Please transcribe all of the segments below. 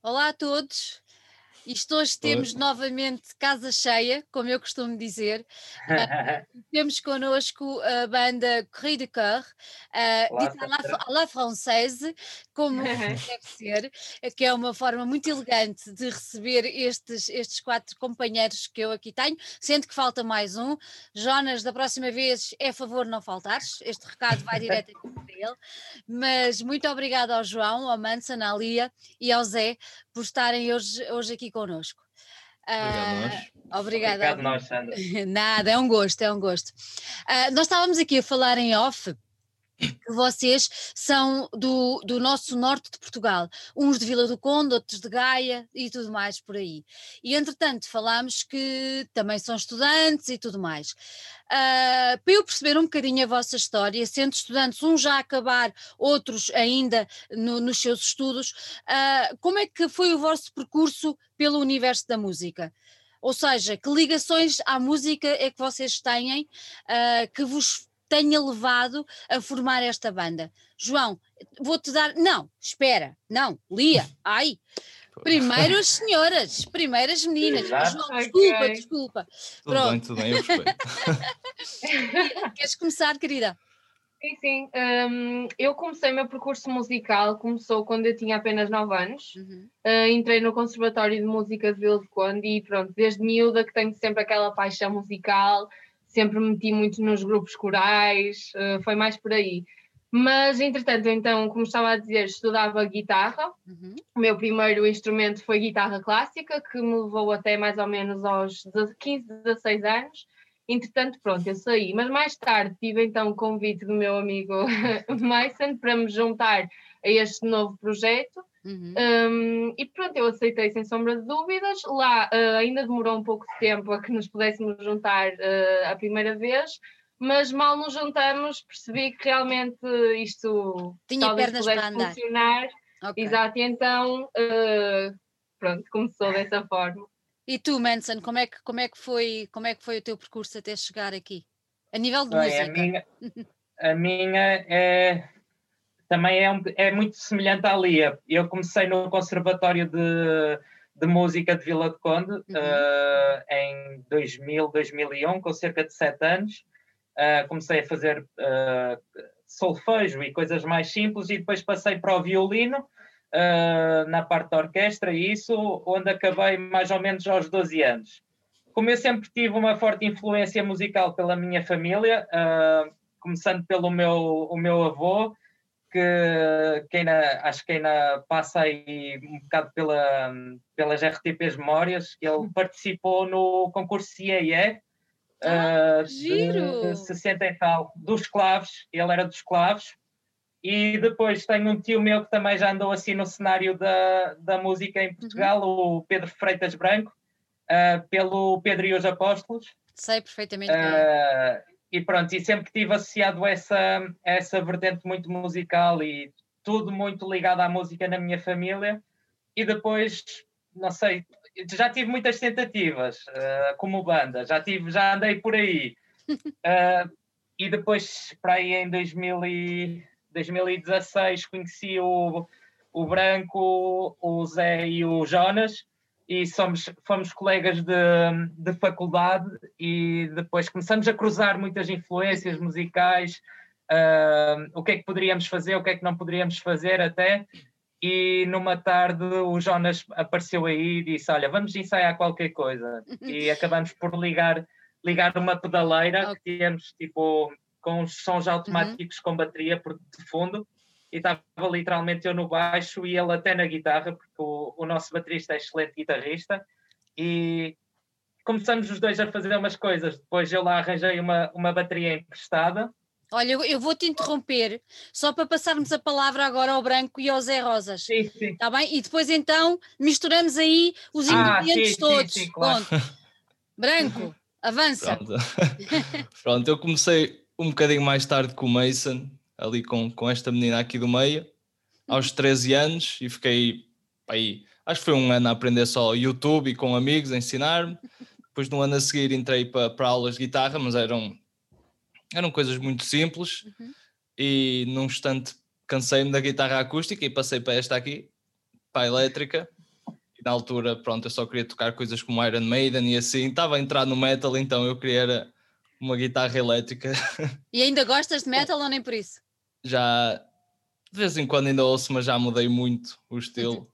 Olá a todos, isto hoje temos novamente casa cheia, como eu costumo dizer. Temos connosco a banda Cri du Cœur, dita à la française, como deve ser, que é uma forma muito elegante de receber estes quatro companheiros que eu aqui tenho, sendo que falta mais um. Jonas, da próxima vez é favor não faltares, este recado vai direto aqui para ele. Mas muito obrigada ao João, ao Mason, à Lia e ao Zé por estarem hoje aqui connosco. Obrigado a nós, Sandra. Nada, é um gosto, é um gosto. Nós estávamos aqui a falar em off que vocês são do nosso norte de Portugal, uns de Vila do Conde, outros de Gaia e tudo mais por aí. E entretanto falámos que também são estudantes e tudo mais. Para eu perceber um bocadinho a vossa história, sendo estudantes, uns já a acabar, outros ainda nos seus estudos, como é que foi o vosso percurso pelo universo da música? Ou seja, que ligações à música é que vocês têm, que vos tenha levado a formar esta banda? João, vou-te dar... Não, espera, não, Lia, ai, primeiro as senhoras, primeiro as meninas. João, desculpa. Tudo bem, eu respeito. Queres começar, querida? Sim, eu comecei o meu percurso musical, começou quando eu tinha apenas 9 anos, entrei no Conservatório de Música de Vila do Conde e pronto, desde miúda que tenho sempre aquela paixão musical, sempre me meti muito nos grupos corais, foi mais por aí. Mas, entretanto, então, como estava a dizer, estudava guitarra. O meu primeiro instrumento foi guitarra clássica, que me levou até mais ou menos aos 15, 16 anos. Entretanto, pronto, eu saí. Mas mais tarde tive, então, o convite do meu amigo Mason para me juntar a este novo projeto. E pronto, eu aceitei sem sombra de dúvidas. Lá ainda demorou um pouco de tempo a que nos pudéssemos juntar a primeira vez, mas mal nos juntamos percebi que realmente isto tinha pernas para andar. Funcionar. Okay. Exato, e então pronto, começou dessa forma. E tu, Manson, como é que foi o teu percurso até chegar aqui? A nível de música? A minha é... Também é muito semelhante à Lia. Eu comecei no Conservatório de Música de Vila do Conde em 2000, 2001, com cerca de 7 anos. Comecei a fazer solfejo e coisas mais simples e depois passei para o violino, na parte da orquestra, e isso, onde acabei mais ou menos aos 12 anos. Como eu sempre tive uma forte influência musical pela minha família, começando pelo meu avô, que ainda, acho que ainda passa aí um bocado pelas RTPs Memórias, que ele participou no concurso CIE de 60 e tal, dos Claves, ele era dos Claves, e depois tenho um tio meu que também já andou assim no cenário da música em Portugal, o Pedro Freitas Branco, pelo Pedro e os Apóstolos. Sei perfeitamente bem. E pronto, e sempre tive associado essa vertente muito musical e tudo muito ligado à música na minha família. E depois, não sei, já tive muitas tentativas como banda, já andei por aí. E depois, para aí em 2016, conheci o Branco, o Zé e o Jonas. E fomos colegas de faculdade e depois começamos a cruzar muitas influências musicais, o que é que poderíamos fazer, o que é que não poderíamos fazer até, e numa tarde o Jonas apareceu aí e disse, olha, vamos ensaiar qualquer coisa, e acabamos por ligar uma pedaleira que tínhamos tipo com os sons automáticos com bateria de fundo. E estava literalmente eu no baixo e ele até na guitarra, porque o nosso baterista é excelente guitarrista. E começamos os dois a fazer umas coisas. Depois eu lá arranjei uma bateria emprestada. Olha, eu vou-te interromper, só para passarmos a palavra agora ao Branco e ao Zé Rosas. Sim, sim. Está bem? E depois então misturamos aí os ingredientes todos. Sim, claro. Branco, avança. Pronto, eu comecei um bocadinho mais tarde com o Mason, ali com esta menina aqui do meio, aos 13 anos, e fiquei aí, acho que foi um ano a aprender só YouTube e com amigos a ensinar-me. Depois, no ano a seguir, entrei para aulas de guitarra, mas eram coisas muito simples, e num instante cansei-me da guitarra acústica e passei para esta aqui, para a elétrica, na altura, pronto, eu só queria tocar coisas como Iron Maiden e assim, estava a entrar no metal, então eu queria uma guitarra elétrica. E ainda gostas de metal ou nem por isso? Já, de vez em quando ainda ouço, mas já mudei muito o estilo.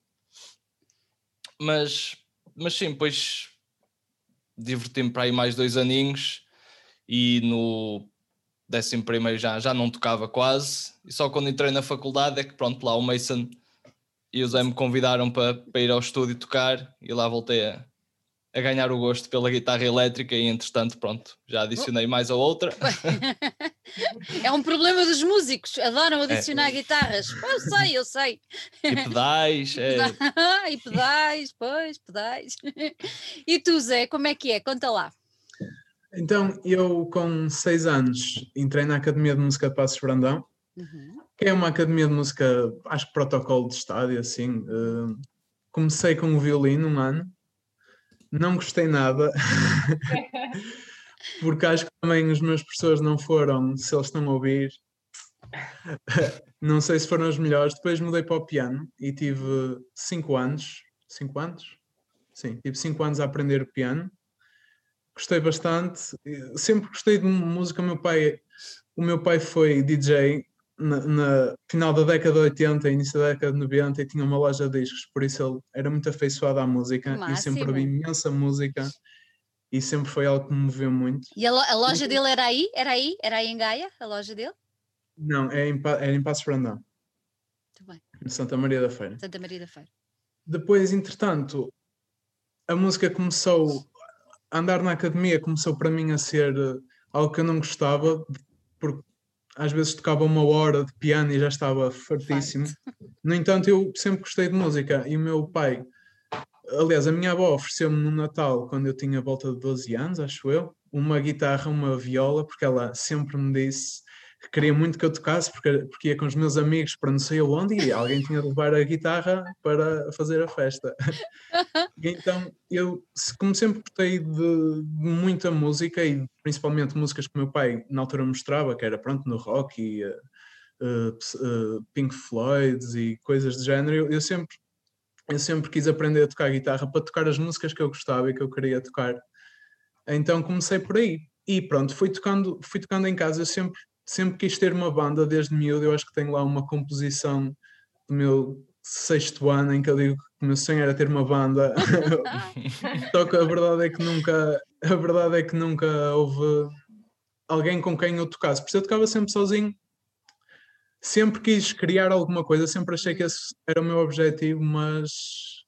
Mas sim, pois diverti-me para aí mais 2 aninhos e no 11º já não tocava quase, e só quando entrei na faculdade é que pronto, lá o Mason e o Zé me convidaram para ir ao estúdio tocar e lá voltei a ganhar o gosto pela guitarra elétrica e entretanto pronto, já adicionei mais a outra. É um problema dos músicos, adoram adicionar guitarras. Eu sei. E pedais. E pedais, pois, pedais. E tu, Zé, como é que é? Conta lá. Então, eu com 6 anos entrei na Academia de Música de Paços de Brandão, que é uma academia de música, acho que protocolo de estádio, assim. Comecei com o violino um ano, não gostei nada, porque acho que também os meus professores não foram, se eles estão a ouvir, não sei se foram os melhores. Depois mudei para o piano e tive 5 anos? Sim, tive 5 anos a aprender piano. Gostei bastante, sempre gostei de música. O meu pai foi DJ na final da década de 80, início da década de 90, e tinha uma loja de discos, por isso ele era muito afeiçoado à música e sempre ouvi imensa música e sempre foi algo que me moveu muito. E a loja dele era aí? Era aí em Gaia, a loja dele? Não, era em Paços Brandão. Muito bem. Em Santa Maria da Feira. Depois, entretanto, a música começou... Andar na academia começou para mim a ser algo que eu não gostava, porque às vezes tocava 1 hora de piano e já estava fartíssimo. No entanto, eu sempre gostei de música e o meu pai, aliás, a minha avó ofereceu-me no Natal, quando eu tinha volta de 12 anos, acho eu, uma guitarra, uma viola, porque ela sempre me disse que queria muito que eu tocasse, porque ia com os meus amigos para não sei onde e alguém tinha de levar a guitarra para fazer a festa. Então, eu, como sempre gostei de muita música e principalmente músicas que o meu pai na altura mostrava, que era pronto no rock e Pink Floyd e coisas do género, eu sempre quis aprender a tocar guitarra para tocar as músicas que eu gostava e que eu queria tocar. Então comecei por aí e pronto, fui tocando em casa. Eu sempre quis ter uma banda desde miúdo. Eu acho que tenho lá uma composição do meu 6º ano em que eu digo que o meu sonho era ter uma banda. Só que a verdade é que nunca houve alguém com quem eu tocasse, porque eu tocava sempre sozinho. Sempre quis criar alguma coisa, sempre achei que esse era o meu objetivo, mas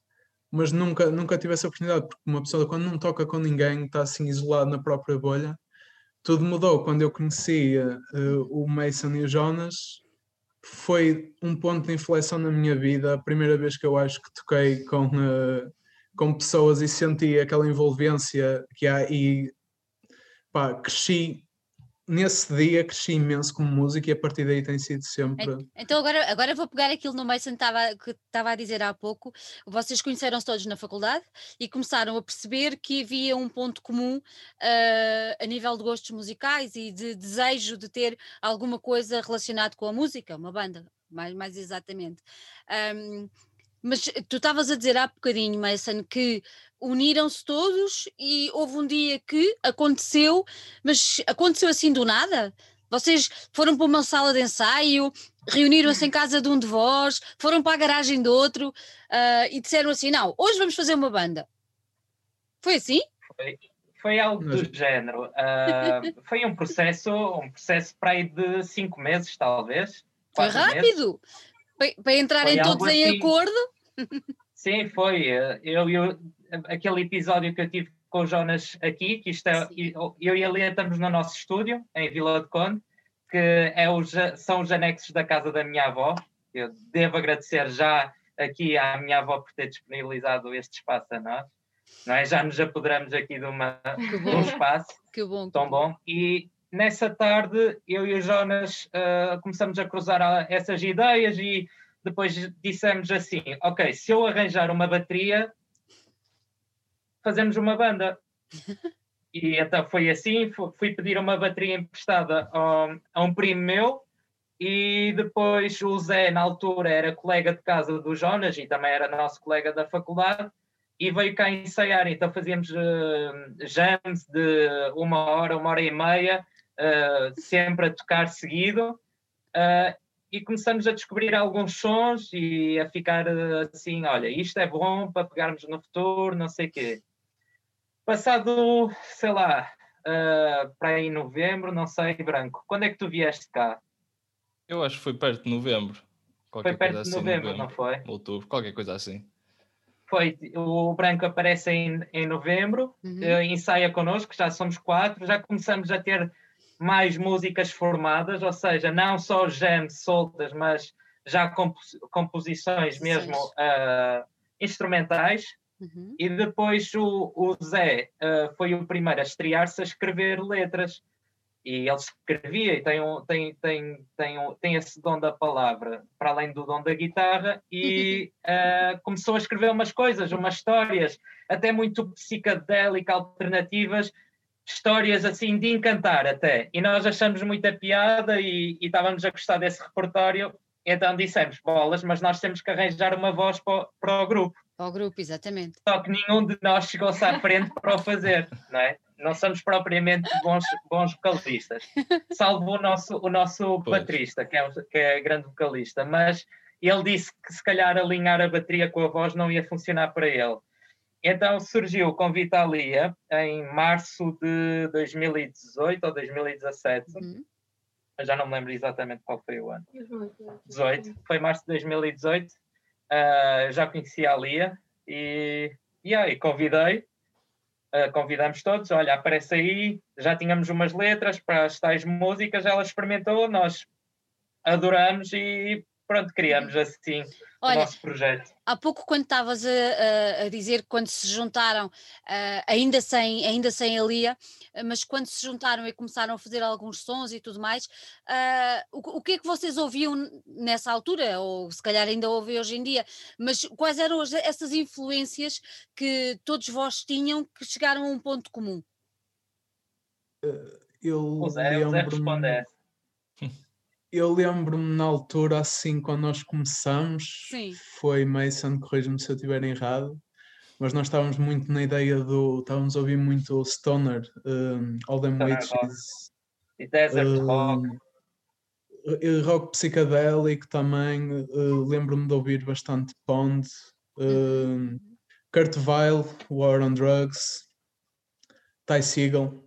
nunca tive essa oportunidade, porque uma pessoa quando não toca com ninguém está assim isolado na própria bolha. Tudo mudou quando eu conheci o Mason e o Jonas. Foi um ponto de inflexão na minha vida. A primeira vez que eu acho que toquei com pessoas e senti aquela envolvência que há. E pá, nesse dia cresci imenso com música e a partir daí tem sido sempre... Então agora vou pegar aquilo no Mason que estava a dizer há pouco. Vocês conheceram-se todos na faculdade e começaram a perceber que havia um ponto comum a nível de gostos musicais e de desejo de ter alguma coisa relacionada com a música, uma banda, mais exatamente. Mas tu estavas a dizer há bocadinho, Mason, que uniram-se todos e houve um dia que aconteceu, mas aconteceu assim do nada? Vocês foram para uma sala de ensaio, reuniram-se em casa de um de vós, foram para a garagem de outro e disseram assim, não, hoje vamos fazer uma banda. Foi assim? Foi algo do género. Foi um processo para aí de 5 meses, talvez. Foi rápido! Meses. Para entrarem todos assim, em acordo? Sim, foi. Eu, aquele episódio que eu tive com o Jonas aqui, que isto é, eu e a Lia estamos no nosso estúdio, em Vila do Conde, que são os anexos da casa da minha avó. Eu devo agradecer já aqui à minha avó por ter disponibilizado este espaço a nós. Não é? Já nos apoderamos aqui de um espaço tão bom. E... Nessa tarde, eu e o Jonas começamos a cruzar essas ideias e depois dissemos assim, ok, se eu arranjar uma bateria, fazemos uma banda. E então foi assim, fui pedir uma bateria emprestada a um primo meu e depois o Zé, na altura, era colega de casa do Jonas e também era nosso colega da faculdade, e veio cá ensaiar. Então fazíamos jams de uma hora e meia, sempre a tocar seguido, e começamos a descobrir alguns sons e a ficar assim, olha, isto é bom para pegarmos no futuro, não sei o quê. Passado, sei lá, para aí novembro, não sei, Branco, quando é que tu vieste cá? Eu acho que foi perto de novembro. Foi perto de novembro, assim, novembro, não foi? Outubro, qualquer coisa assim. Foi, o Branco aparece em novembro, ensaia connosco, já somos 4, já começamos a ter mais músicas formadas, ou seja, não só jams soltas, mas já composições mesmo instrumentais. Uhum. E depois o Zé foi o primeiro a estrear-se a escrever letras. E ele escrevia e tem esse dom da palavra, para além do dom da guitarra, e começou a escrever umas coisas, umas histórias, até muito psicadélicas, alternativas, histórias assim de encantar até. E nós achamos muita piada e estávamos a gostar desse repertório, então dissemos, bolas, mas nós temos que arranjar uma voz para o grupo. Para o grupo, exatamente. Só que nenhum de nós chegou-se à frente para o fazer, não é? Não somos propriamente bons vocalistas, salvo o nosso baterista, que é grande vocalista, mas ele disse que se calhar alinhar a bateria com a voz não ia funcionar para ele. Então surgiu o convite à Lia em março de 2018 ou 2017, eu já não me lembro exatamente qual foi o ano. 18, foi março de 2018, já conheci a Lia e aí convidei. Convidamos todos, olha, aparece aí, já tínhamos umas letras para as tais músicas, ela experimentou, nós adoramos e pronto, criamos assim o nosso projeto. Há pouco, quando estavas a dizer, quando se juntaram, ainda sem a Lia, mas quando se juntaram e começaram a fazer alguns sons e tudo mais, o que é que vocês ouviam nessa altura, ou se calhar ainda ouvem hoje em dia, mas quais eram essas influências que todos vós tinham que chegaram a um ponto comum? Eu lembro-me na altura, assim, quando nós começamos, sim, foi Mason, corrijo-me se eu estiver errado, mas nós estávamos muito na ideia estávamos a ouvir muito Stoner, All Them Witches. E Desert Rock. Rock psicadélico também, lembro-me de ouvir bastante Pond, Kurt Weill, War on Drugs, Ty Segall.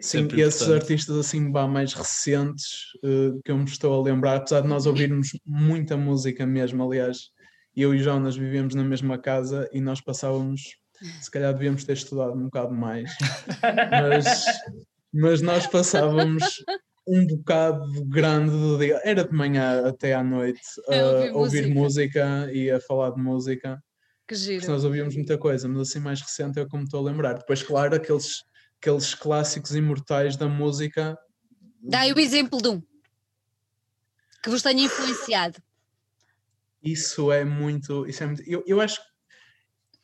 Sim, e esses artistas assim mais recentes que eu me estou a lembrar, apesar de nós ouvirmos muita música mesmo, aliás, eu e Jonas vivíamos na mesma casa e nós passávamos, se calhar devíamos ter estudado um bocado mais, mas nós passávamos um bocado grande do dia, era de manhã até à noite, a ouvir música e a falar de música, que giro. Porque nós ouvíamos muita coisa, mas assim mais recente é como estou a lembrar, depois claro, aqueles clássicos imortais da música. Dá-me o exemplo de um que vos tenha influenciado. Isso é muito eu acho,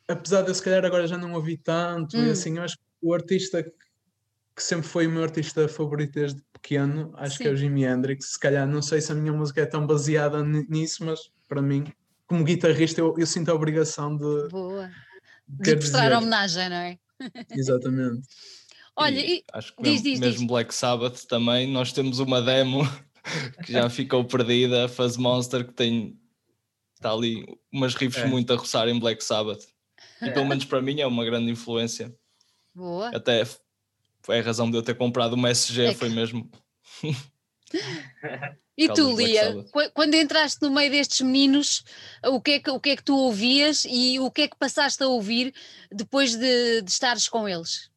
apesar de eu se calhar agora já não ouvi tanto, e assim, eu acho que o artista que sempre foi o meu artista favorito desde pequeno, acho que é o Jimi Hendrix, se calhar, não sei se a minha música é tão baseada nisso, mas para mim, como guitarrista, eu sinto a obrigação de... Boa. De prestar homenagem, não é? Exatamente. Olha, acho que mesmo Black Sabbath também, nós temos uma demo que já ficou perdida, a Fuzz Monster, que está ali umas riffs muito a roçar em Black Sabbath. E pelo menos para mim é uma grande influência. Boa. Até foi a razão de eu ter comprado uma SG, foi mesmo. E tu, Lia, quando entraste no meio destes meninos, o que é que tu ouvias e o que é que passaste a ouvir depois de estares com eles?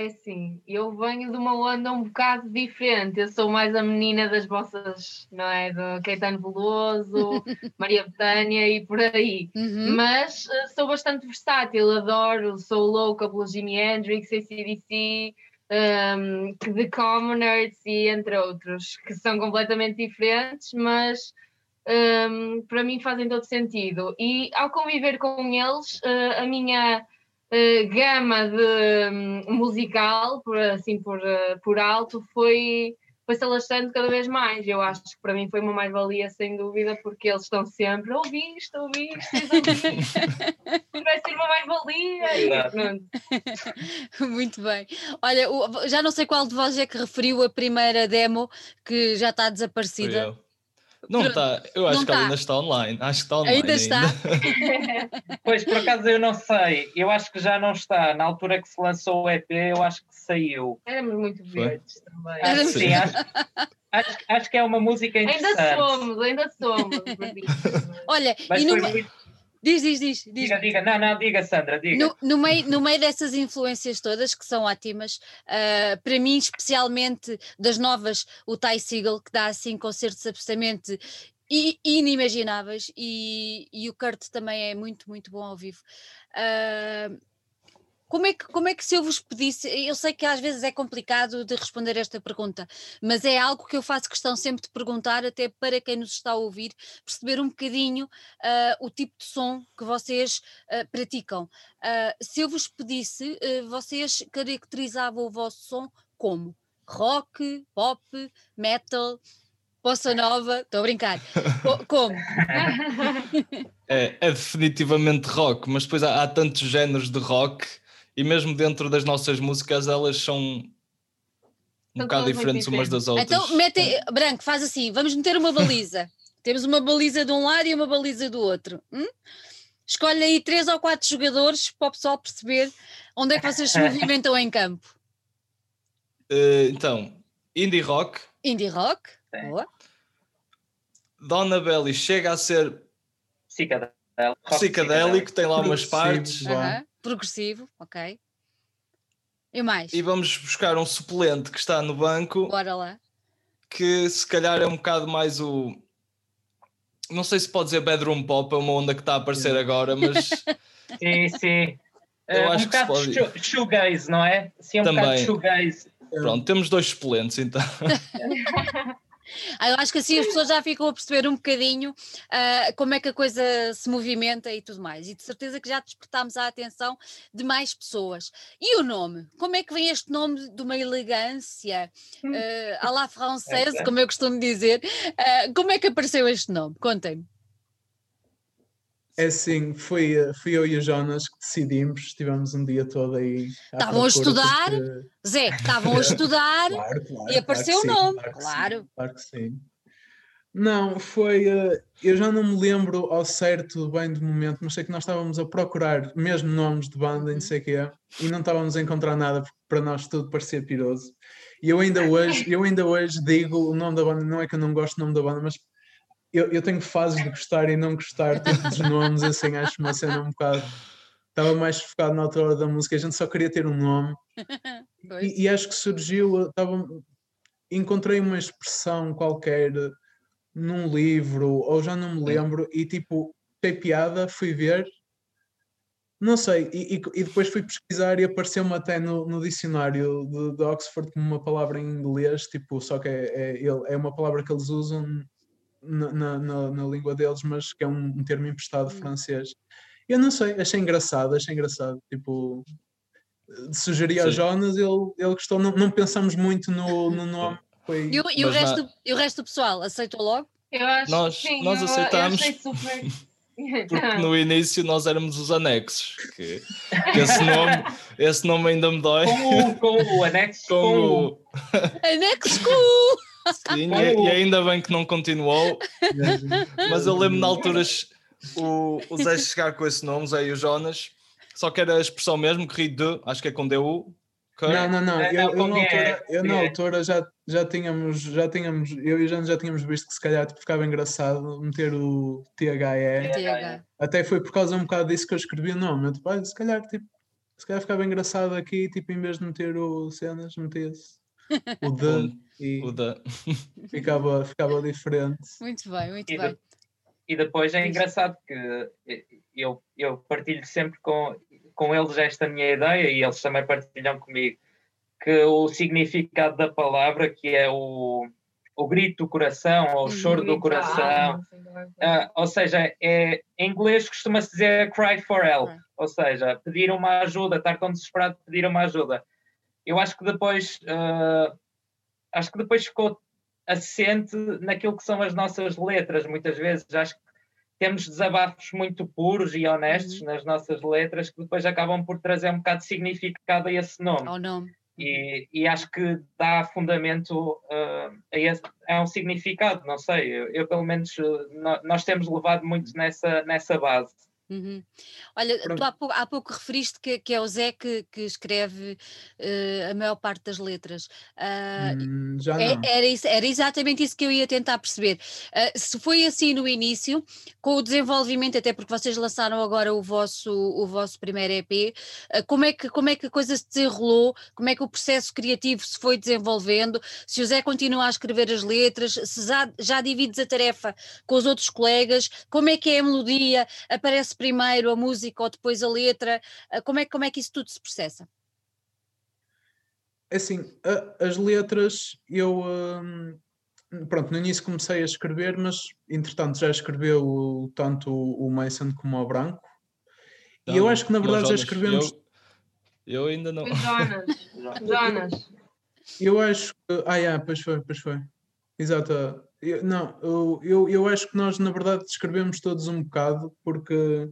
É assim, eu venho de uma onda um bocado diferente, eu sou mais a menina das vossas, não é? Do Caetano Veloso, Maria Bethânia e por aí, mas sou bastante versátil, adoro, sou louca pelo Jimi Hendrix, AC/DC... The Commoners e entre outros, que são completamente diferentes, mas para mim fazem todo sentido. E ao conviver com eles, a minha gama de musical, por alto, foi-se alastrando cada vez mais. Eu acho que para mim foi uma mais-valia, sem dúvida, porque eles estão sempre, ouviste, aí, pronto. Muito bem. Olha, já não sei qual de vós é que referiu a primeira demo que já está desaparecida. Não está, eu acho que ela ainda está online. Acho que está online. Ainda está? Pois, por acaso eu não sei. Eu acho que já não está. Na altura que se lançou o EP, eu acho que saiu. Éramos muito verdes também. Sim, acho que é uma música interessante. Ainda somos. Olha, mas e numa... Diz. Diga. Não, diga, Sandra, diga. No meio dessas influências todas, que são ótimas, para mim, especialmente das novas, o Ty Segall, que dá assim concertos absolutamente inimagináveis, e o Kurt também é muito, muito bom ao vivo. Como é que se eu vos pedisse, eu sei que às vezes é complicado de responder esta pergunta, mas é algo que eu faço questão sempre de perguntar, até para quem nos está a ouvir, perceber um bocadinho o tipo de som que vocês praticam. Se eu vos pedisse, vocês caracterizavam o vosso som como? Rock, pop, metal, bossa nova? Estou a brincar. Como? É definitivamente rock, mas depois há tantos géneros de rock. E mesmo dentro das nossas músicas, elas são um bocado diferentes umas das outras. Então, Branco, faz assim, vamos meter uma baliza. Temos uma baliza de um lado e uma baliza do outro. Escolhe aí 3 ou 4 jogadores para o pessoal perceber onde é que vocês se movimentam em campo. Então, indie rock. Indie rock, boa. Donna Belly chega a ser... Psicadélico, tem lá umas partes... Progressivo, ok. E mais? E vamos buscar um suplente que está no banco. Bora lá. Que se calhar é um bocado mais o... Não sei se pode dizer bedroom pop, é uma onda que está a aparecer agora, mas... Sim. Eu acho que se pode dizer. Shoegaze, não é? Sim, um bocado de shoegaze. Pronto, temos 2 suplentes, então. Eu acho que assim as pessoas já ficam a perceber um bocadinho como é que a coisa se movimenta e tudo mais, e de certeza que já despertámos a atenção de mais pessoas. E o nome? Como é que vem este nome de uma elegância à la française, como eu costumo dizer? Como é que apareceu este nome? Contem-me. É assim, fui eu e o Jonas que decidimos, estivemos um dia todo aí... Estavam a estudar, porque... Zé, estavam a estudar claro, e apareceu o nome, claro. Claro que sim. Não, foi... Eu já não me lembro ao certo bem do momento, mas sei que nós estávamos a procurar mesmo nomes de banda e não sei o que é, e não estávamos a encontrar nada, porque para nós tudo parecia piroso. E eu ainda hoje digo o nome da banda, não é que eu não gosto do nome da banda, mas... Eu tenho fases de gostar e não gostar dos nomes, assim, acho uma cena um bocado... Estava mais focado na altura da música, a gente só queria ter um nome. E acho que surgiu... Encontrei uma expressão qualquer num livro, ou já não me lembro, e tipo, tem piada, fui ver... Não sei, e depois fui pesquisar e apareceu-me até no dicionário de Oxford como uma palavra em inglês, tipo, só que é uma palavra que eles usam... Na língua deles, mas que é um termo emprestado francês. Eu não sei, achei engraçado. Tipo, sugeri ao Jonas, ele gostou. Não pensamos muito no nome. Foi... E o resto do pessoal aceitou logo? Eu acho nós aceitámos. Eu achei super. Porque no início nós éramos os anexos, que esse nome ainda me dói. Com o anexo. Anexo com o... Sim, e ainda bem que não continuou, mas eu lembro na altura o Zé chegar com esse nome, o Zé e o Jonas, só que era a expressão mesmo, Cri du, acho que é com DU. Não, eu na altura já tínhamos, eu e o Jonas já tínhamos visto que se calhar ficava engraçado meter o THE, até foi por causa um bocado disso que eu escrevi o nome, eu tipo, se calhar ficava engraçado aqui, tipo, em vez de meter o cenas, metia-se o D. E ficava diferente. Muito bem. E depois é engraçado que eu partilho sempre com eles esta minha ideia, e eles também partilham comigo, que o significado da palavra, que é o grito do coração, ou o choro do coração, ou seja, em inglês costuma-se dizer cry for help, ou seja, pedir uma ajuda, estar tão desesperado de pedir uma ajuda. Eu acho que depois... ficou assente naquilo que são as nossas letras, muitas vezes. Acho que temos desabafos muito puros e honestos nas nossas letras que depois acabam por trazer um bocado de significado a esse nome. Oh, não. E acho que dá fundamento a um significado, não sei, eu pelo menos, nós temos levado muito nessa base. Uhum. Olha, pronto. Tu há pouco referiste que é o Zé que escreve a maior parte das letras. Era exatamente isso que eu ia tentar perceber. Se foi assim no início, com o desenvolvimento, até porque vocês lançaram agora o vosso primeiro EP, como é que a coisa se desenrolou, como é que o processo criativo se foi desenvolvendo, se o Zé continua a escrever as letras, se já divides a tarefa com os outros colegas, como é que é a melodia, aparece primeiro a música ou depois a letra, como é que isso tudo se processa? Assim, as letras eu, pronto, no início comecei a escrever, mas entretanto já escreveu tanto o Mason como o Branco, então, e eu acho que na verdade já escrevemos... Eu ainda não... Jonas. Eu acho que... pois foi. Exato. Eu acho que nós na verdade escrevemos todos um bocado, porque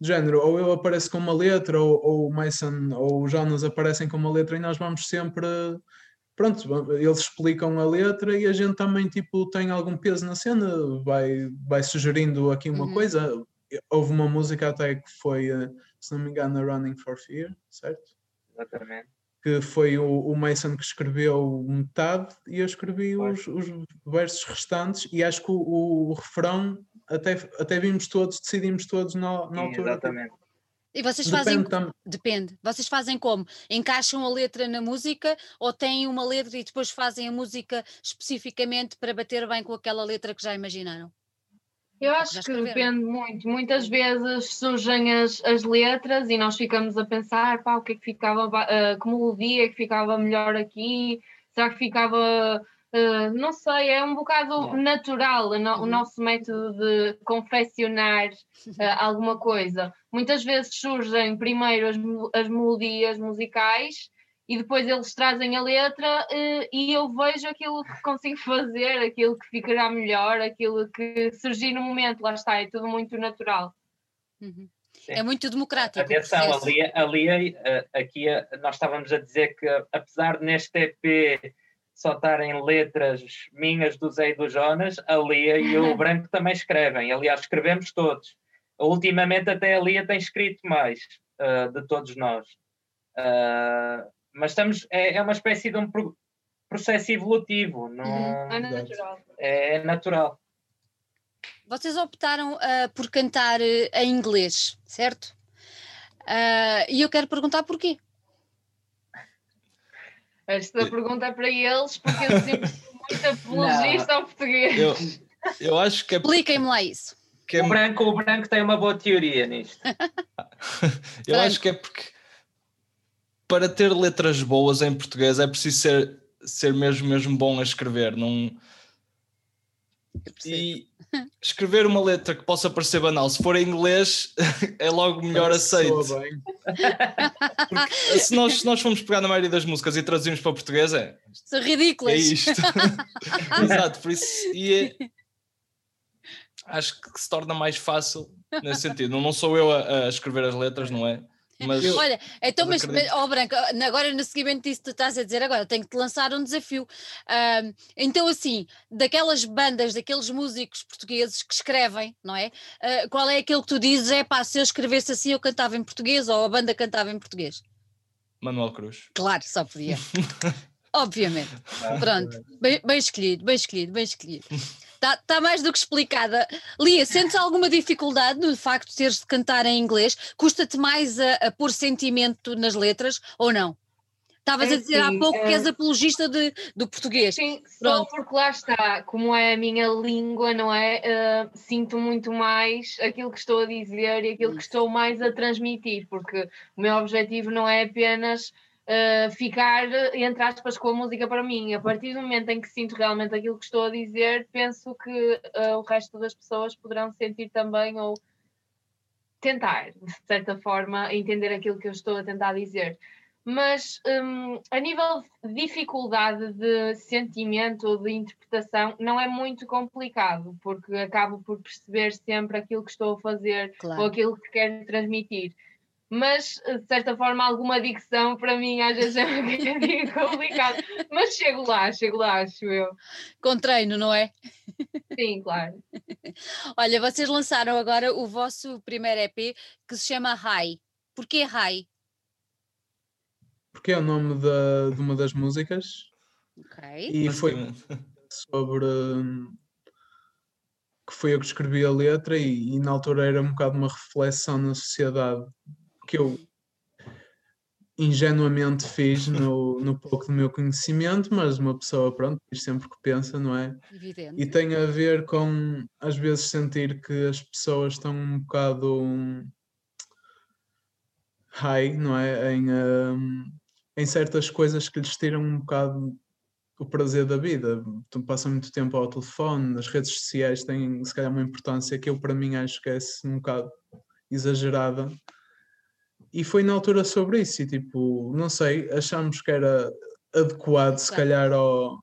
de género, ou eu apareço com uma letra, ou o Mason ou o Jonas aparecem com uma letra, e nós vamos sempre, pronto, eles explicam a letra e a gente também tipo tem algum peso na cena, vai sugerindo aqui uma coisa. Houve uma música até que foi, se não me engano, a Running for Fear, certo? Exatamente. Que foi o Mason que escreveu metade e eu escrevi os versos restantes, e acho que o refrão até vimos todos, decidimos todos na altura. Exatamente. E vocês fazem... Depende. Vocês fazem como? Encaixam a letra na música ou têm uma letra e depois fazem a música especificamente para bater bem com aquela letra que já imaginaram? Eu acho que depende muito. Muitas vezes surgem as letras e nós ficamos a pensar, pá, o que é que ficava, como melodia que ficava melhor aqui, será que ficava, não sei, é um bocado natural o nosso método de confeccionar alguma coisa. Muitas vezes surgem primeiro as melodias musicais e depois eles trazem a letra e eu vejo aquilo que consigo fazer, aquilo que ficará melhor, aquilo que surgir no momento, lá está, é tudo muito natural. Uhum. É muito democrático. Atenção, a Lia, aqui nós estávamos a dizer que apesar de neste EP só estarem letras minhas, do Zé e do Jonas, a Lia e o Branco também escrevem, aliás escrevemos todos. Ultimamente até a Lia tem escrito mais de todos nós. Mas estamos, é uma espécie de um processo evolutivo. Não... É natural. É natural. Vocês optaram por cantar em inglês, certo? E eu quero perguntar porquê. Esta pergunta é para eles, porque eu sempre sou muito apologista ao português. Eu acho que é... Expliquem-me lá isso. Que é... O branco tem uma boa teoria nisto. Eu acho que é porque... Para ter letras boas em português é preciso ser mesmo bom a escrever. Não... E escrever uma letra que possa parecer banal, se for em inglês, é logo melhor aceito. Porque se nós formos pegar na maioria das músicas e traduzirmos para português, é... São ridículas. É isto. Exato, por isso... Acho que se torna mais fácil nesse sentido. Não sou eu a escrever as letras, não é? Mas olha, então, Branco, agora no seguimento disso tu estás a dizer, agora tenho que te lançar um desafio. Então, assim, daquelas bandas, daqueles músicos portugueses que escrevem, não é? Qual é aquele que tu dizes, se eu escrevesse assim eu cantava em português, ou a banda cantava em português? Manuel Cruz. Claro, só podia. Obviamente. Pronto, bem escolhido. Está mais do que explicada. Lia, sentes alguma dificuldade no facto de teres de cantar em inglês? Custa-te mais a pôr sentimento nas letras ou não? Estavas a dizer há pouco que és apologista do português. Sim, pronto. Só porque lá está, como é a minha língua, não é? Sinto muito mais aquilo que estou a dizer e aquilo que estou mais a transmitir, porque o meu objetivo não é apenas... ficar, entre aspas, com a música para mim. A partir do momento em que sinto realmente aquilo que estou a dizer, penso que o resto das pessoas poderão sentir também, ou tentar, de certa forma, entender aquilo que eu estou a tentar dizer. mas a nível de dificuldade de sentimento ou de interpretação não é muito complicado, porque acabo por perceber sempre aquilo que estou a fazer, claro, ou aquilo que quero transmitir. Mas, de certa forma, alguma dicção para mim às vezes é um bocadinho complicado. Mas chego lá, acho eu. Com treino, não é? Sim, claro. Olha, vocês lançaram agora o vosso primeiro EP, que se chama High. Porquê High? Porque é o nome de uma das músicas. Ok. E foi sobre... que foi eu que escrevi a letra e na altura era um bocado uma reflexão na sociedade, que eu ingenuamente fiz no pouco do meu conhecimento, mas uma pessoa, pronto, diz sempre o que pensa, não é? Evidente. E tem a ver com, às vezes, sentir que as pessoas estão um bocado high, não é? Em certas coisas que lhes tiram um bocado o prazer da vida. Passam muito tempo ao telefone, as redes sociais têm, se calhar, uma importância que eu, para mim, acho que é um bocado exagerada. E foi na altura sobre isso, e tipo, não sei, achámos que era adequado, se calhar, ao...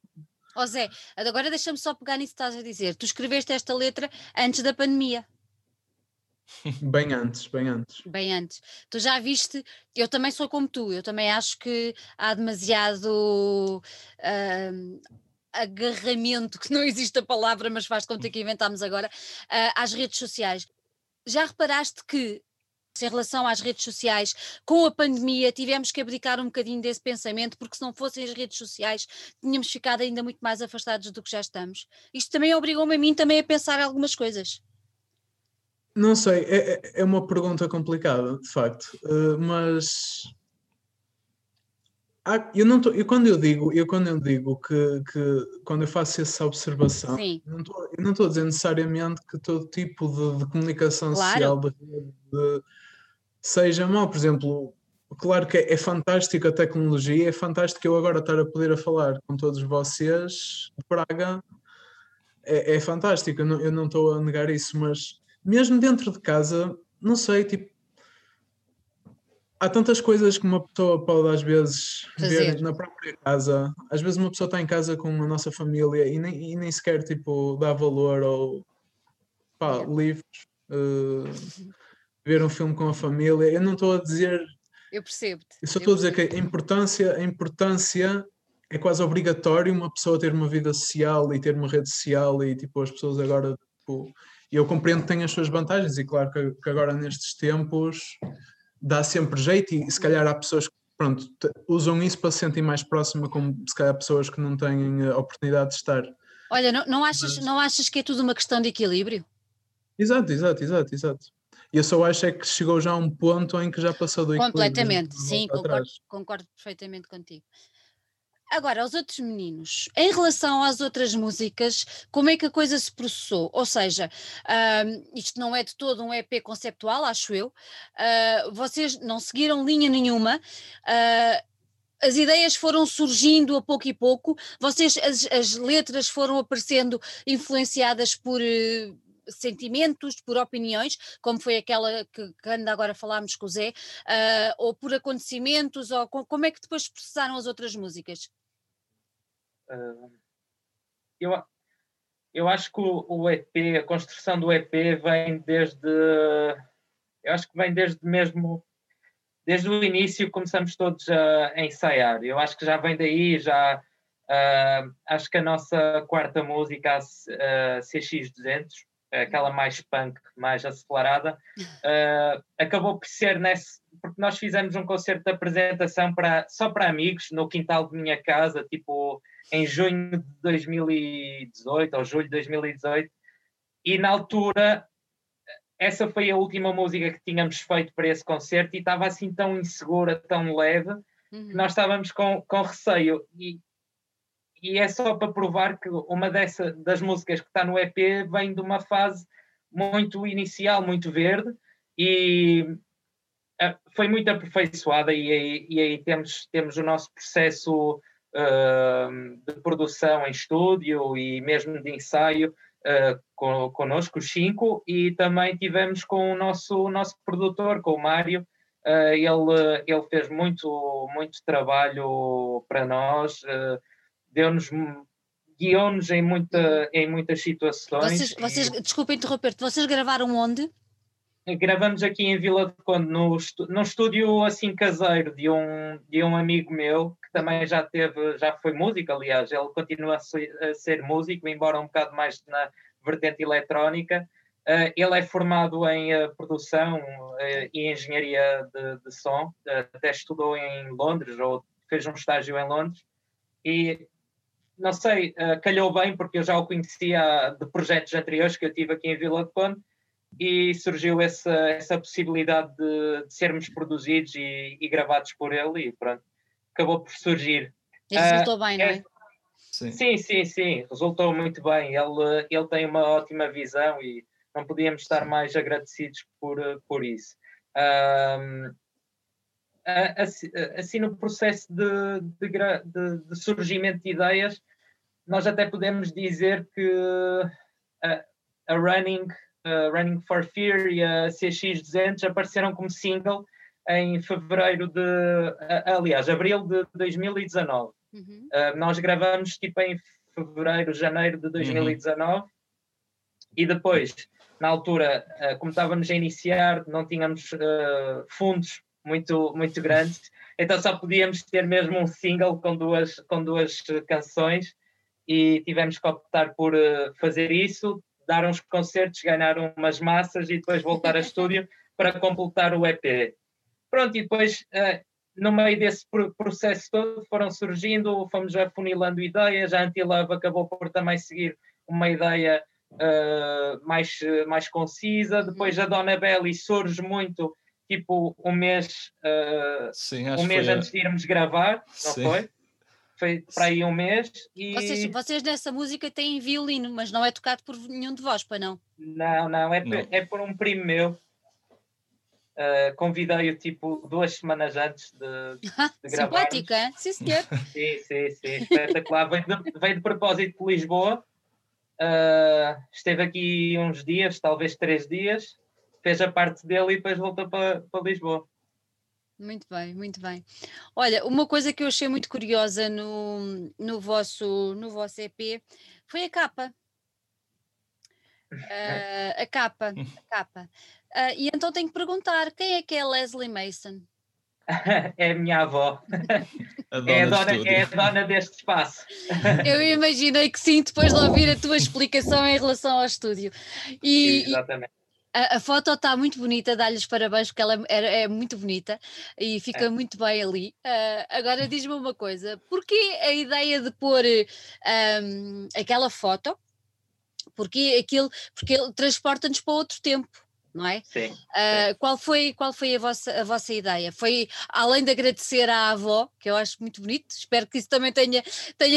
Ó Zé, agora deixa-me só pegar nisso que estás a dizer. Tu escreveste esta letra antes da pandemia. Bem antes. Tu já viste, eu também sou como tu, eu também acho que há demasiado... agarramento, que não existe a palavra, mas faz de conta que inventámos agora, às redes sociais. Já reparaste que, em relação às redes sociais, com a pandemia tivemos que abdicar um bocadinho desse pensamento, porque se não fossem as redes sociais tínhamos ficado ainda muito mais afastados do que já estamos? Isto também obrigou-me a mim também a pensar algumas coisas. Não sei, é uma pergunta complicada, de facto, mas quando eu digo que quando eu faço essa observação, eu não estou a dizer necessariamente que todo tipo de comunicação, claro, social seja mal. Por exemplo, claro que é fantástico a tecnologia, é fantástico eu agora estar a poder a falar com todos vocês de Braga, é fantástico, eu não estou a negar isso, mas mesmo dentro de casa, não sei, tipo, há tantas coisas que uma pessoa pode às vezes ver na própria casa. Às vezes uma pessoa está em casa com a nossa família e nem sequer, tipo, dá valor ou livros, ver um filme com a família. Eu não estou a dizer... Eu percebo-te. Eu só estou a dizer que a importância é quase obrigatório uma pessoa ter uma vida social e ter uma rede social e, tipo, as pessoas agora, tipo... Eu compreendo que tem as suas vantagens e, claro, que agora nestes tempos... dá sempre jeito e se calhar há pessoas que, pronto, usam isso para se sentir mais próxima, como se calhar pessoas que não têm a oportunidade de estar. Olha, não achas que é tudo uma questão de equilíbrio? Exato. Eu só acho é que chegou já a um ponto em que já passou do equilíbrio. Completamente, sim, concordo perfeitamente contigo. Agora, aos outros meninos, em relação às outras músicas, como é que a coisa se processou? Ou seja, isto não é de todo um EP conceptual, acho eu, vocês não seguiram linha nenhuma, as ideias foram surgindo a pouco e pouco, vocês, as letras foram aparecendo influenciadas por... sentimentos, por opiniões, como foi aquela que ainda agora falámos com o Zé, ou por acontecimentos, ou como é que depois processaram as outras músicas? Eu acho que o EP, a construção do EP vem desde o início, começamos todos a ensaiar. Eu acho que já vem daí, já... acho que a nossa quarta música, a CX200, aquela mais punk, mais acelerada, acabou por ser porque nós fizemos um concerto de apresentação só para amigos, no quintal de minha casa, tipo em junho de 2018 ou julho de 2018, e na altura essa foi a última música que tínhamos feito para esse concerto e estava assim tão insegura, tão leve, que nós estávamos com receio, e é só para provar que uma das músicas que está no EP vem de uma fase muito inicial, muito verde, e foi muito aperfeiçoada, e aí temos o nosso processo de produção em estúdio e mesmo de ensaio connosco, os 5, e também tivemos com o nosso produtor, com o Mário, ele fez muito trabalho para nós, guiou-nos em muitas situações. Desculpa interromper-te, vocês gravaram onde? Gravamos aqui em Vila do Conde, num estúdio assim caseiro de um amigo meu, que também já foi músico, aliás, ele continua a ser músico, embora um bocado mais na vertente eletrónica. Ele é formado em produção e engenharia de som, até estudou em Londres, ou fez um estágio em Londres, e não sei, calhou bem, porque eu já o conhecia de projetos anteriores que eu tive aqui em Vila do Conde, e surgiu essa possibilidade de sermos produzidos e gravados por ele, e pronto, acabou por surgir. E resultou bem, não é? Sim, resultou muito bem. Ele tem uma ótima visão e não podíamos estar mais agradecidos por isso. Assim, no processo de surgimento de ideias, nós até podemos dizer que a Running for Fear e a CX200 apareceram como single em abril de 2019. Uhum. Nós gravamos tipo em janeiro de 2019. Uhum. E depois, na altura, como estávamos a iniciar, não tínhamos fundos muito grandes, então só podíamos ter mesmo um single com duas canções, e tivemos que optar por fazer isso, dar uns concertos, ganhar umas massas e depois voltar a estúdio para completar o EP. Pronto, e depois, no meio desse processo todo, fomos afunilando ideias. A Antilove acabou por também seguir uma ideia mais concisa. Depois a Dona Belly surge muito, tipo um mês antes de irmos gravar, não foi? Foi para aí um mês. E... Vocês nessa música têm violino, mas não é tocado por nenhum de vós, para não? Não, é por um primo meu. Convidei-o tipo 2 semanas antes de gravar. Simpática, é? Sim, senhor. Sim, espetacular. Veio de propósito de Lisboa. Esteve aqui uns dias, talvez 3 dias, fez a parte dele e depois voltou para Lisboa. Muito bem. Olha, uma coisa que eu achei muito curiosa no vosso EP foi a capa. A capa. E então tenho que perguntar, quem é que é Leslie Mason? É a minha avó, é a dona deste espaço. Eu imaginei que sim, depois de ouvir a tua explicação em relação ao estúdio. Exatamente. A foto está muito bonita, dá-lhes parabéns, porque ela é muito bonita e fica muito bem ali. Agora diz-me uma coisa, porquê a ideia de pôr aquela foto? Porque ele transporta-nos para outro tempo, não é? Sim. Qual foi a vossa ideia? Foi, além de agradecer à avó, que eu acho muito bonito, espero que isso também tenha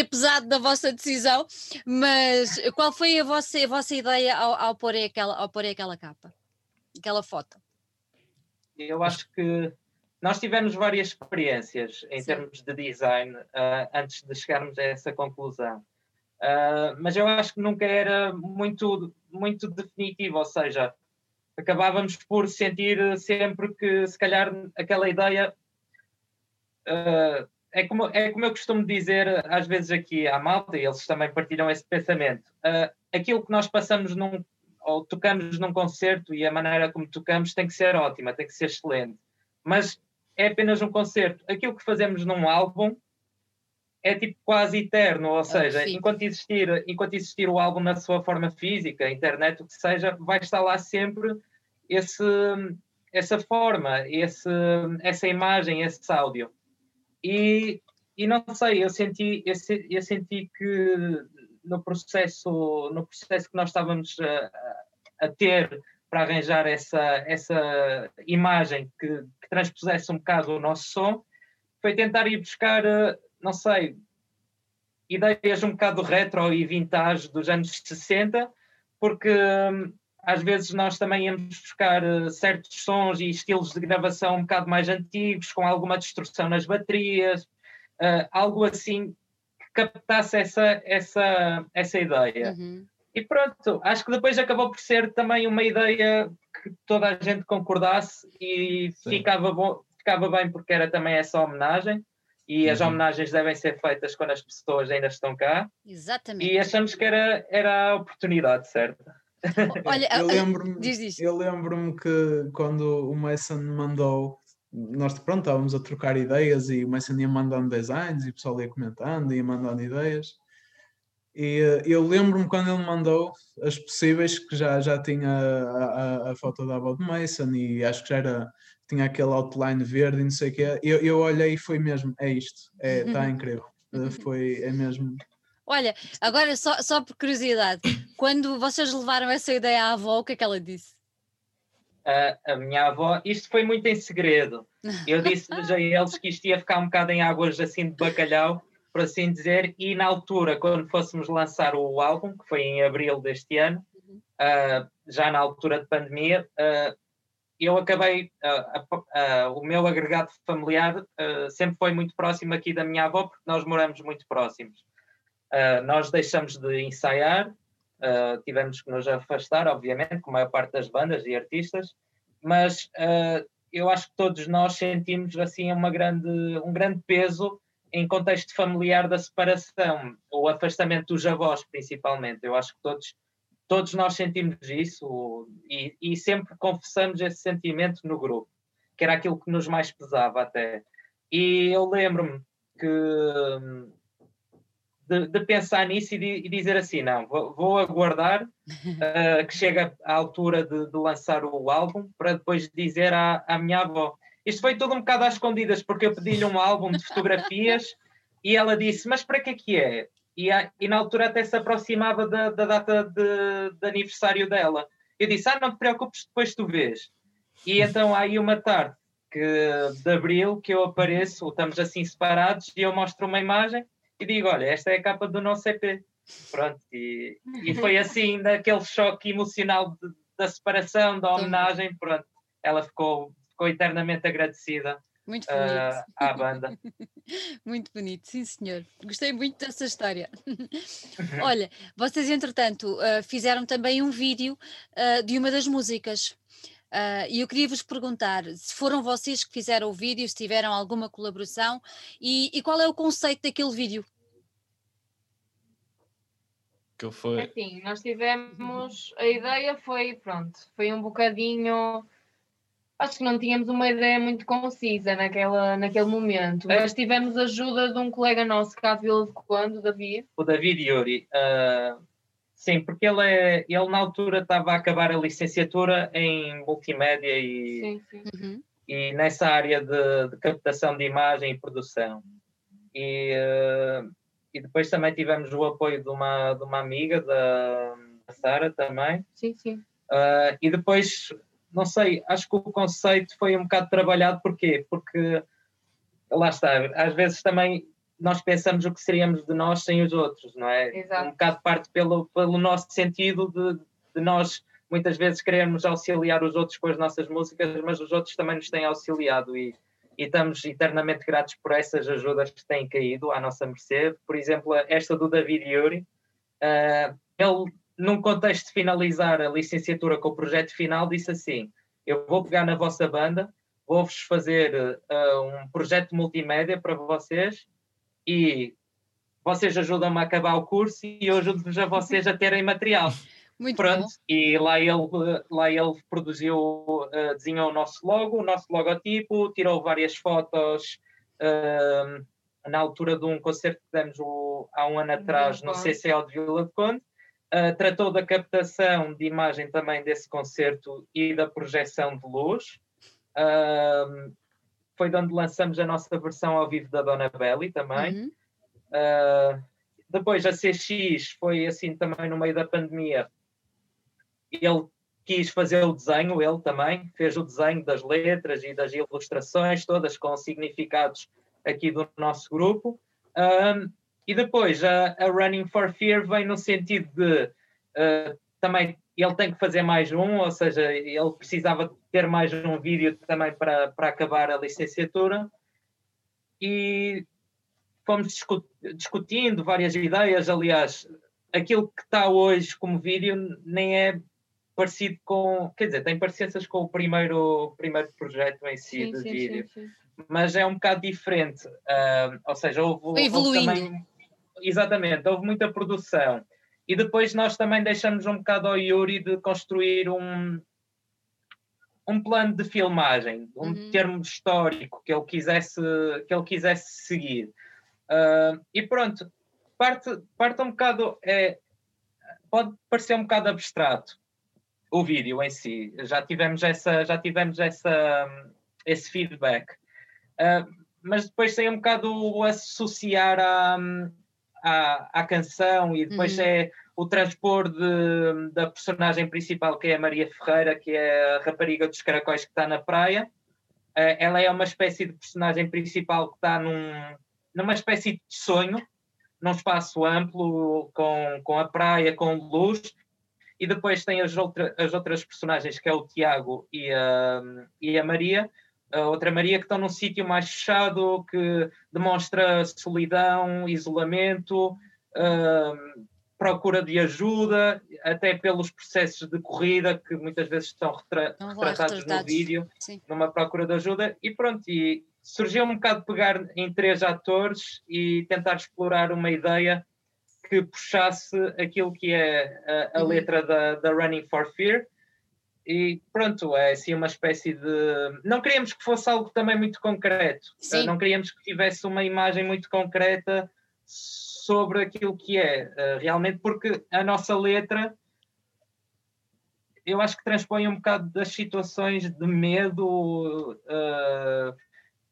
pesado na vossa decisão, mas qual foi a vossa ideia ao pôr aquela capa, aquela foto? Eu acho que nós tivemos várias experiências em termos de design antes de chegarmos a essa conclusão, mas eu acho que nunca era muito definitivo, ou seja... Acabávamos por sentir sempre que, se calhar, aquela ideia... é como eu costumo dizer às vezes aqui à malta, e eles também partilham esse pensamento. Aquilo que nós passamos ou tocamos num concerto, e a maneira como tocamos tem que ser ótima, tem que ser excelente. Mas é apenas um concerto. Aquilo que fazemos num álbum é tipo quase eterno, ou seja, enquanto existir o álbum na sua forma física, internet, o que seja, vai estar lá sempre essa forma, essa imagem, esse áudio. E não sei, eu senti que no processo que nós estávamos a ter para arranjar essa imagem que transpusesse um bocado o nosso som, foi tentar ir buscar... não sei, ideias um bocado retro e vintage dos anos 60, porque às vezes nós também íamos buscar certos sons e estilos de gravação um bocado mais antigos, com alguma distorção nas baterias, algo assim que captasse essa ideia. Uhum. E pronto, acho que depois acabou por ser também uma ideia que toda a gente concordasse e ficava, ficava bem, porque era também essa homenagem e as homenagens devem ser feitas quando as pessoas ainda estão cá. Exatamente. E achamos que era a oportunidade certa. Olha, eu lembro-me que quando o Mason mandou, nós pronto, estávamos a trocar ideias e o Mason ia mandando designs e o pessoal ia comentando e ia mandando ideias. E eu lembro-me quando ele mandou as possíveis, que já tinha a foto da avó de Mason e acho que já tinha aquele outline verde e não sei o que é. Eu olhei e foi mesmo, é isto, está incrível, é mesmo. Olha, agora só por curiosidade, quando vocês levaram essa ideia à avó, o que é que ela disse? A minha avó, isto foi muito em segredo, eu disse-lhes a eles que isto ia ficar um bocado em águas assim de bacalhau, por assim dizer, e na altura, quando fôssemos lançar o álbum, que foi em abril deste ano, já na altura de pandemia, eu acabei, o meu agregado familiar sempre foi muito próximo aqui da minha avó, porque nós moramos muito próximos. Nós deixamos de ensaiar, tivemos que nos afastar, obviamente, como a maior parte das bandas e artistas, mas eu acho que todos nós sentimos assim um grande peso em contexto familiar da separação, o afastamento dos avós, principalmente. Eu acho que todos nós sentimos isso e sempre confessamos esse sentimento no grupo, que era aquilo que nos mais pesava até. E eu lembro-me de pensar nisso e dizer assim, não, vou aguardar que chegue a altura de lançar o álbum para depois dizer à minha avó. Isto foi tudo um bocado às escondidas, porque eu pedi-lhe um álbum de fotografias e ela disse, mas para que é? E na altura até se aproximava da data de aniversário dela. Eu disse, não te preocupes, depois tu vês. E então há aí uma tarde de abril que eu apareço, estamos assim separados, e eu mostro uma imagem e digo, olha, esta é a capa do nosso EP. Pronto, e foi assim, daquele choque emocional da separação, da homenagem, pronto, ela ficou eternamente agradecida. Muito bonito. À banda. Muito bonito, sim senhor. Gostei muito dessa história. Olha, vocês entretanto fizeram também um vídeo de uma das músicas e eu queria vos perguntar se foram vocês que fizeram o vídeo, se tiveram alguma colaboração e qual é o conceito daquele vídeo? Que foi? Assim, nós tivemos, a ideia foi, pronto, foi um bocadinho... Acho que não tínhamos uma ideia muito concisa naquele momento, mas tivemos ajuda de um colega nosso cá de Vila do Conde, o Davi. O Davi de Yuri, sim, porque ele na altura estava a acabar a licenciatura em multimédia e nessa área de captação de imagem e produção. E depois também tivemos o apoio de uma amiga, da Sara também. Sim, sim. E depois... Não sei, acho que o conceito foi um bocado trabalhado, porquê? Porque, lá está, às vezes também nós pensamos o que seríamos de nós sem os outros, não é? Exato. Um bocado parte pelo nosso sentido de nós, muitas vezes, queremos auxiliar os outros com as nossas músicas, mas os outros também nos têm auxiliado e estamos eternamente gratos por essas ajudas que têm caído à nossa mercê. Por exemplo, esta do David Yuri, ele... num contexto de finalizar a licenciatura com o projeto final, disse assim, eu vou pegar na vossa banda, vou-vos fazer um projeto multimédia para vocês e vocês ajudam-me a acabar o curso e eu ajudo-vos a vocês a terem material. Muito pronto, bom. E lá ele produziu, desenhou o nosso logo, o nosso logotipo, tirou várias fotos na altura de um concerto que demos há um ano atrás no CCL de Vila do Conde. Tratou da captação de imagem também desse concerto e da projeção de luz. Foi de onde lançamos a nossa versão ao vivo da Dona Belly também. Depois a CX foi assim também no meio da pandemia. Ele quis fazer o desenho, ele também fez o desenho das letras e das ilustrações, todas com significados aqui do nosso grupo. E depois a Running for Fear vem no sentido de também ele tem que fazer mais um, ou seja, ele precisava ter mais um vídeo também para acabar a licenciatura e fomos discutindo várias ideias, aliás, aquilo que está hoje como vídeo nem é parecido com, quer dizer, tem parecenças com o primeiro projeto em si, sim, do vídeo, sim. Mas é um bocado diferente, ou seja, houve também, exatamente, houve muita produção, e depois nós também deixamos um bocado ao Yuri de construir um plano de filmagem, termo histórico que ele quisesse seguir, e pronto, parte um bocado, pode parecer um bocado abstrato o vídeo em si, já tivemos esse feedback, mas depois tem um bocado o associar à canção, e depois é o transpor da personagem principal, que é a Maria Ferreira, que é a rapariga dos caracóis que está na praia. Ela é uma espécie de personagem principal que está numa espécie de sonho, num espaço amplo, com a praia, com luz. E depois tem as outras personagens, que é o Tiago e a Maria, a outra Maria, que estão num sítio mais fechado, que demonstra solidão, isolamento, procura de ajuda, até pelos processos de corrida, que muitas vezes estão retratados no vídeo, sim, numa procura de ajuda. E pronto, e surgiu um bocado pegar em três atores e tentar explorar uma ideia que puxasse aquilo que é a letra da Running for Fear. E pronto, é assim uma espécie de... Não queríamos que fosse algo também muito concreto, sim, não queríamos que tivesse uma imagem muito concreta sobre aquilo que é, realmente, porque a nossa letra, eu acho que transpõe um bocado das situações de medo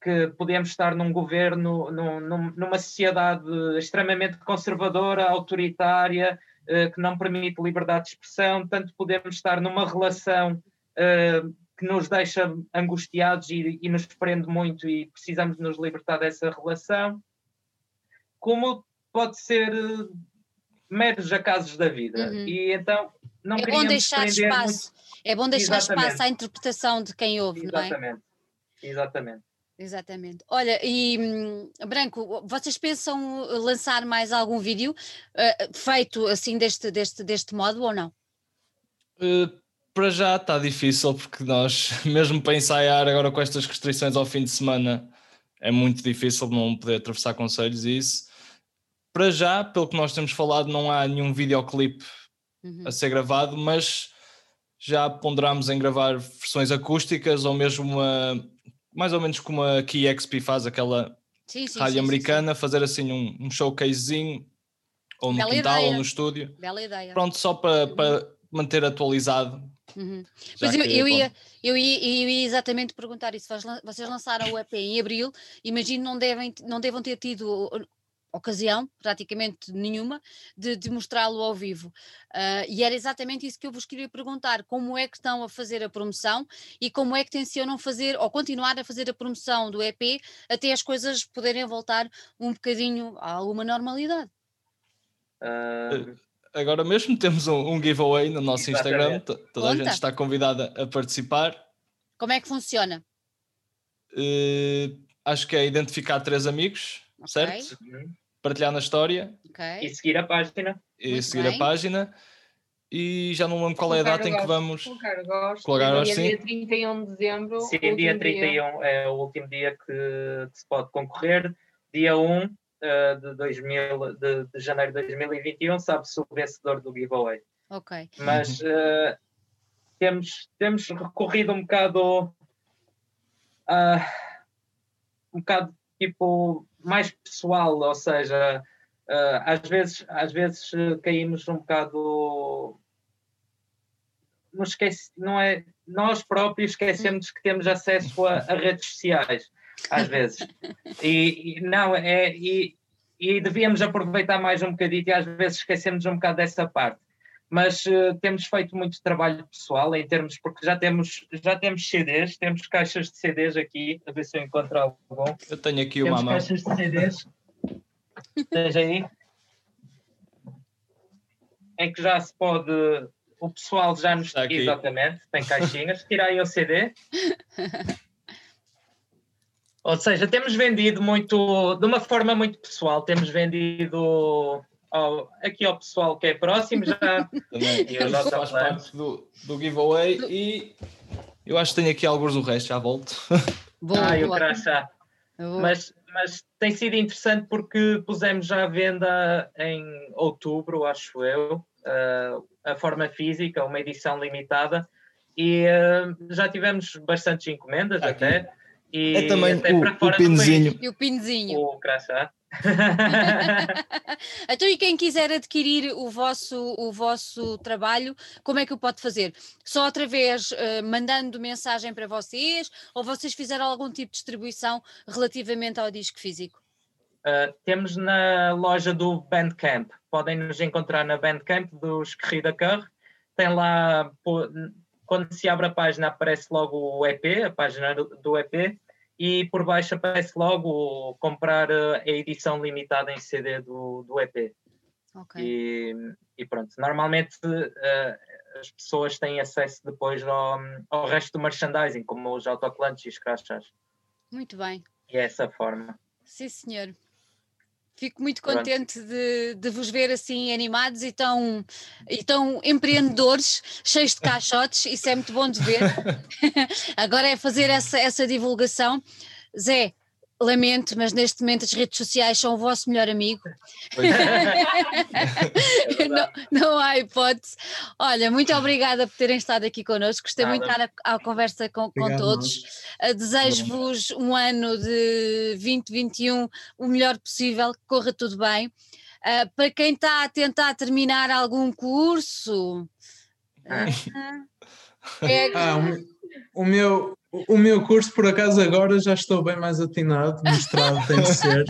que podemos estar num governo, numa sociedade extremamente conservadora, autoritária, que não permite liberdade de expressão. Tanto podemos estar numa relação que nos deixa angustiados e nos prende muito, e precisamos nos libertar dessa relação, como pode ser meros acasos da vida. E então não queríamos prender espaço. Muito... É bom deixar espaço à interpretação de quem ouve, exatamente, não é? Exatamente. Olha, e Branco, vocês pensam lançar mais algum vídeo feito assim deste modo ou não? Para já está difícil, porque nós, mesmo para ensaiar agora com estas restrições ao fim de semana, é muito difícil não poder atravessar concelhos e isso. Para já, pelo que nós temos falado, não há nenhum videoclipe a ser gravado, mas já ponderámos em gravar versões acústicas ou mesmo mais ou menos como a Key XP faz, aquela rádio americana, fazer assim um showcasezinho, ou no Bela quintal, ideia, ou no estúdio. Bela ideia. Pronto, só para manter atualizado. Mas eu ia exatamente perguntar isso. Vocês lançaram o EP em abril, imagino não devam ter tido ocasião, praticamente nenhuma, de mostrá-lo ao vivo, e era exatamente isso que eu vos queria perguntar: como é que estão a fazer a promoção e como é que tencionam fazer ou continuar a fazer a promoção do EP até as coisas poderem voltar um bocadinho a alguma normalidade? Agora mesmo temos um giveaway no nosso Instagram, toda a gente está convidada a participar. Como é que funciona? Acho que é identificar 3 amigos, certo? Partilhar na história, e seguir a página. E já não lembro qual é a data em que vamos colocar o dia 31 de dezembro. Sim, dia 31 é o último dia que se pode concorrer. Dia 1 de janeiro de 2021 sabe-se o vencedor do giveaway. Mas temos recorrido um bocado tipo mais pessoal, ou seja, às vezes caímos um bocado, não é? Nós próprios esquecemos que temos acesso a redes sociais, às vezes, e devíamos aproveitar mais um bocadinho, e às vezes esquecemos um bocado dessa parte, mas temos feito muito trabalho pessoal em termos, porque já temos CDs, temos caixas de CDs aqui, a ver se eu encontro algo bom. Eu tenho aqui uma mão. Temos caixas de CDs, esteja aí, em que já se pode, o pessoal já nos... Está aqui. Exatamente, tem caixinhas, tira aí o CD. Ou seja, temos vendido muito, de uma forma muito pessoal, temos vendido aqui ao pessoal que é próximo já. Já faz parte do giveaway e eu acho que tenho aqui alguns do resto, já volto. Eu quero achar. Mas tem sido interessante porque pusemos já à venda em outubro, acho eu, a forma física, uma edição limitada, e já tivemos bastantes encomendas aqui. Até. E é também até para fora do país. E o pinzinho. Então, e quem quiser adquirir o vosso trabalho, como é que o pode fazer? Só outra vez mandando mensagem para vocês, ou vocês fizeram algum tipo de distribuição relativamente ao disco físico? Temos na loja do Bandcamp, podem nos encontrar na Bandcamp dos Cri du Cœur. Tem lá, quando se abre a página aparece logo o EP, a página do EP, e por baixo aparece logo comprar a edição limitada em CD do EP. Okay. E pronto, normalmente as pessoas têm acesso depois ao resto do merchandising, como os autocolantes e os crachás. Muito bem. E é essa forma. Sim, senhor. Fico muito contente de vos ver assim animados e tão empreendedores, cheios de caixotes, isso é muito bom de ver. Agora é fazer essa divulgação. Zé, lamento, mas neste momento as redes sociais são o vosso melhor amigo. Não há hipótese. Olha, muito obrigada por terem estado aqui connosco. Gostei muito de estar à conversa com todos. Desejo-vos um ano de 2021 o melhor possível, que corra tudo bem. Para quem está a tentar terminar algum curso... O meu curso, por acaso, agora já estou bem mais atinado, mestrado tem de ser.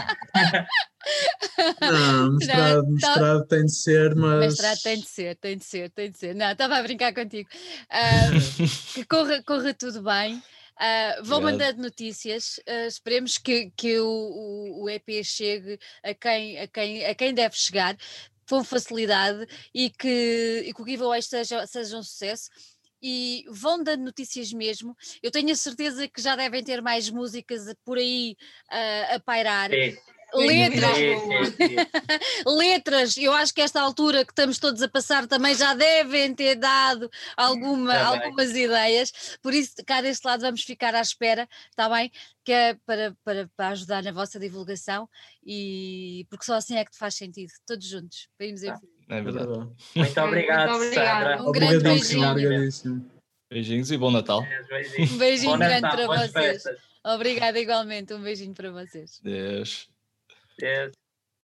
Não, mestrado tem de ser, mas... Mestrado tem de ser. Não, estava a brincar contigo. Que corra tudo bem. Vou mandando notícias, esperemos que o EP chegue a quem deve chegar, com facilidade, e que o giveaway seja um sucesso. E vão dando notícias mesmo. Eu tenho a certeza que já devem ter mais músicas por aí a pairar. Sim. Letras, sim. Letras, eu acho que esta altura que estamos todos a passar também já devem ter dado algumas ideias, por isso cá deste lado vamos ficar à espera, está bem? Que é para ajudar na vossa divulgação, e porque só assim é que faz sentido, todos juntos, para irmos em frente. É verdade. Muito obrigado, Sandra. Um grande beijinho. Beijinhos e bom Natal. Um beijinho grande para vocês. Obrigada igualmente, um beijinho para vocês. Deus.